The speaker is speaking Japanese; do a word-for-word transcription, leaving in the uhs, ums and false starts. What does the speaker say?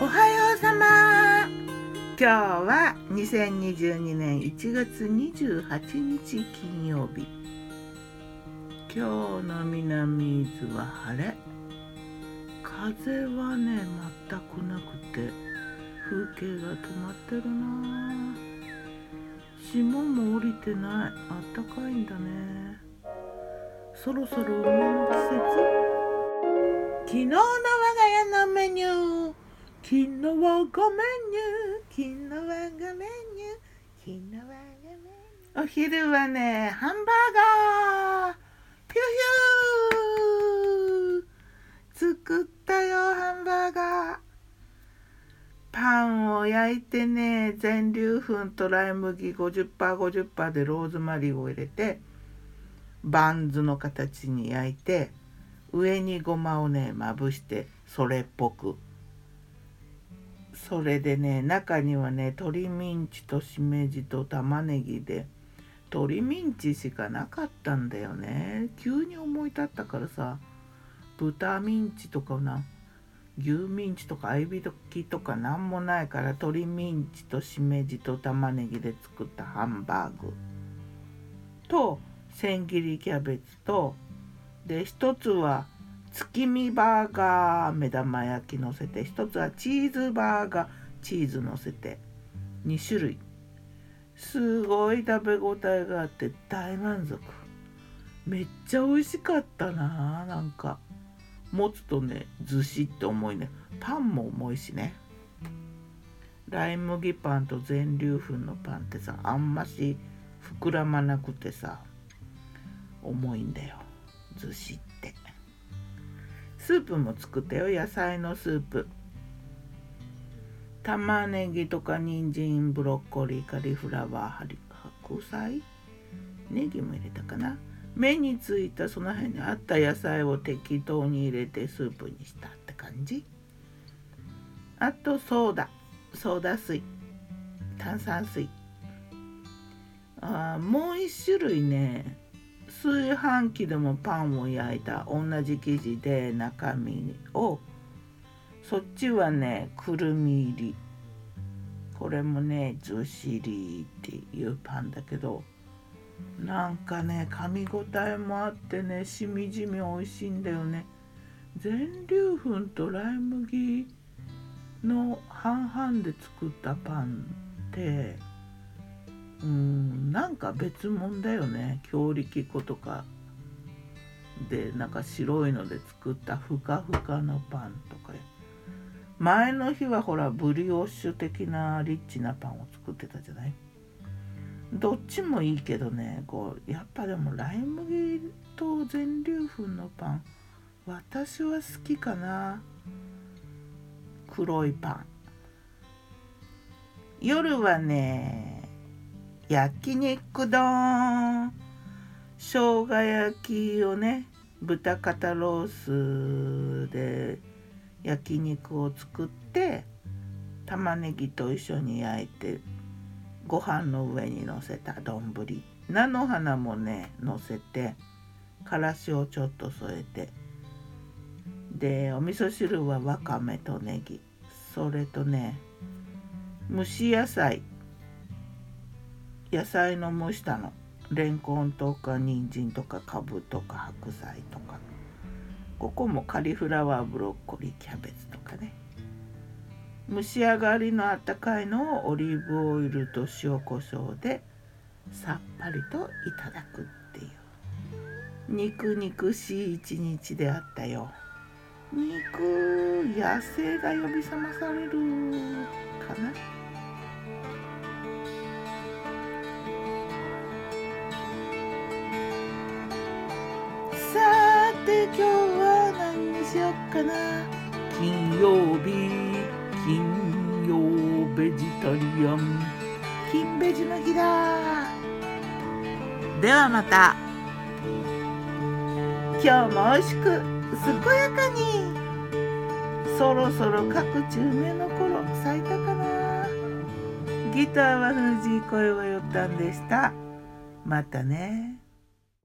おはようさま。今日はにせんにじゅうにねんいちがつにじゅうはちにち金曜日。今日の南伊豆は晴れ。風はね全くなくて、風景が止まってるな。霜も降りてない。あったかいんだね。そろそろ梅の季節。昨日の我が家のメニュー。昨日はごメニュー。昨日はごメニュー。昨日はごメニュー。お昼はね、ハンバーガー。ピューヒュー。作ったよ、ハンバーガー。パンを焼いてね、全粒粉とライ麦 ごじゅっパーセントごじゅっパーセント でローズマリーを入れて、バンズの形に焼いて、上にごまをねまぶして、それっぽく。それでね、中にはね鶏ミンチとしめじと玉ねぎで、鶏ミンチしかなかったんだよね。急に思い立ったからさ、豚ミンチとかな、牛ミンチとか合いびきとかなんもないから、鶏ミンチとしめじと玉ねぎで作ったハンバーグと千切りキャベツと、で一つは月見バーガー目玉焼きのせて、一つはチーズバーガーチーズのせて、にしゅるい。すごい食べ応えがあって大満足。めっちゃ美味しかったな。なんか持つとねずしっと重いね。パンも重いしね。ライ麦パンと全粒粉のパンってさ、あんまし膨らまなくてさ、重いんだよ、ずしって。スープも作ったよ、野菜のスープ。玉ねぎとか人参、ブロッコリー、カリフラワー、白菜、ネギも入れたかな。目についたその辺にあった野菜を適当に入れてスープにしたって感じ。あとソーダ、ソーダ水、炭酸水。あ、もう一種類ね、炊飯器でもパンを焼いた同じ生地で中身を、そっちはねくるみ入り。これもねずしりっていうパンだけど、なんかね噛み応えもあってね、しみじみ美味しいんだよね。全粒粉とライ麦の半々で作ったパンって、うーん、なんか別物だよね。強力粉とかでなんか白いので作ったふかふかのパンとか。前の日はほらブリオッシュ的なリッチなパンを作ってたじゃない。どっちもいいけどね、こうやっぱでもライ麦と全粒粉のパン、私は好きかな。黒いパン。夜はね焼肉丼。生姜焼きをね、豚肩ロースで焼肉を作って、玉ねぎと一緒に焼いてご飯の上にのせた丼。菜の花もねのせて、からしをちょっと添えて、でお味噌汁はわかめとネギ、それとね蒸し野菜、野菜の蒸したの、レンコンとか人参とかカブとか白菜とか、ここもカリフラワー、ブロッコリー、キャベツとかね。蒸し上がりのあったかいのをオリーブオイルと塩コショウでさっぱりといただくっていう、肉肉しい一日であったよ。肉、野生が呼び覚まされるかな。今日は何にしよっかな。金曜日、金曜ベジタリアン、金ベジの日だ。ではまた。今日も美味しく健やかに。そろそろ各地梅の頃咲いたかな。ギターは藤井、声はよったんでした。またね。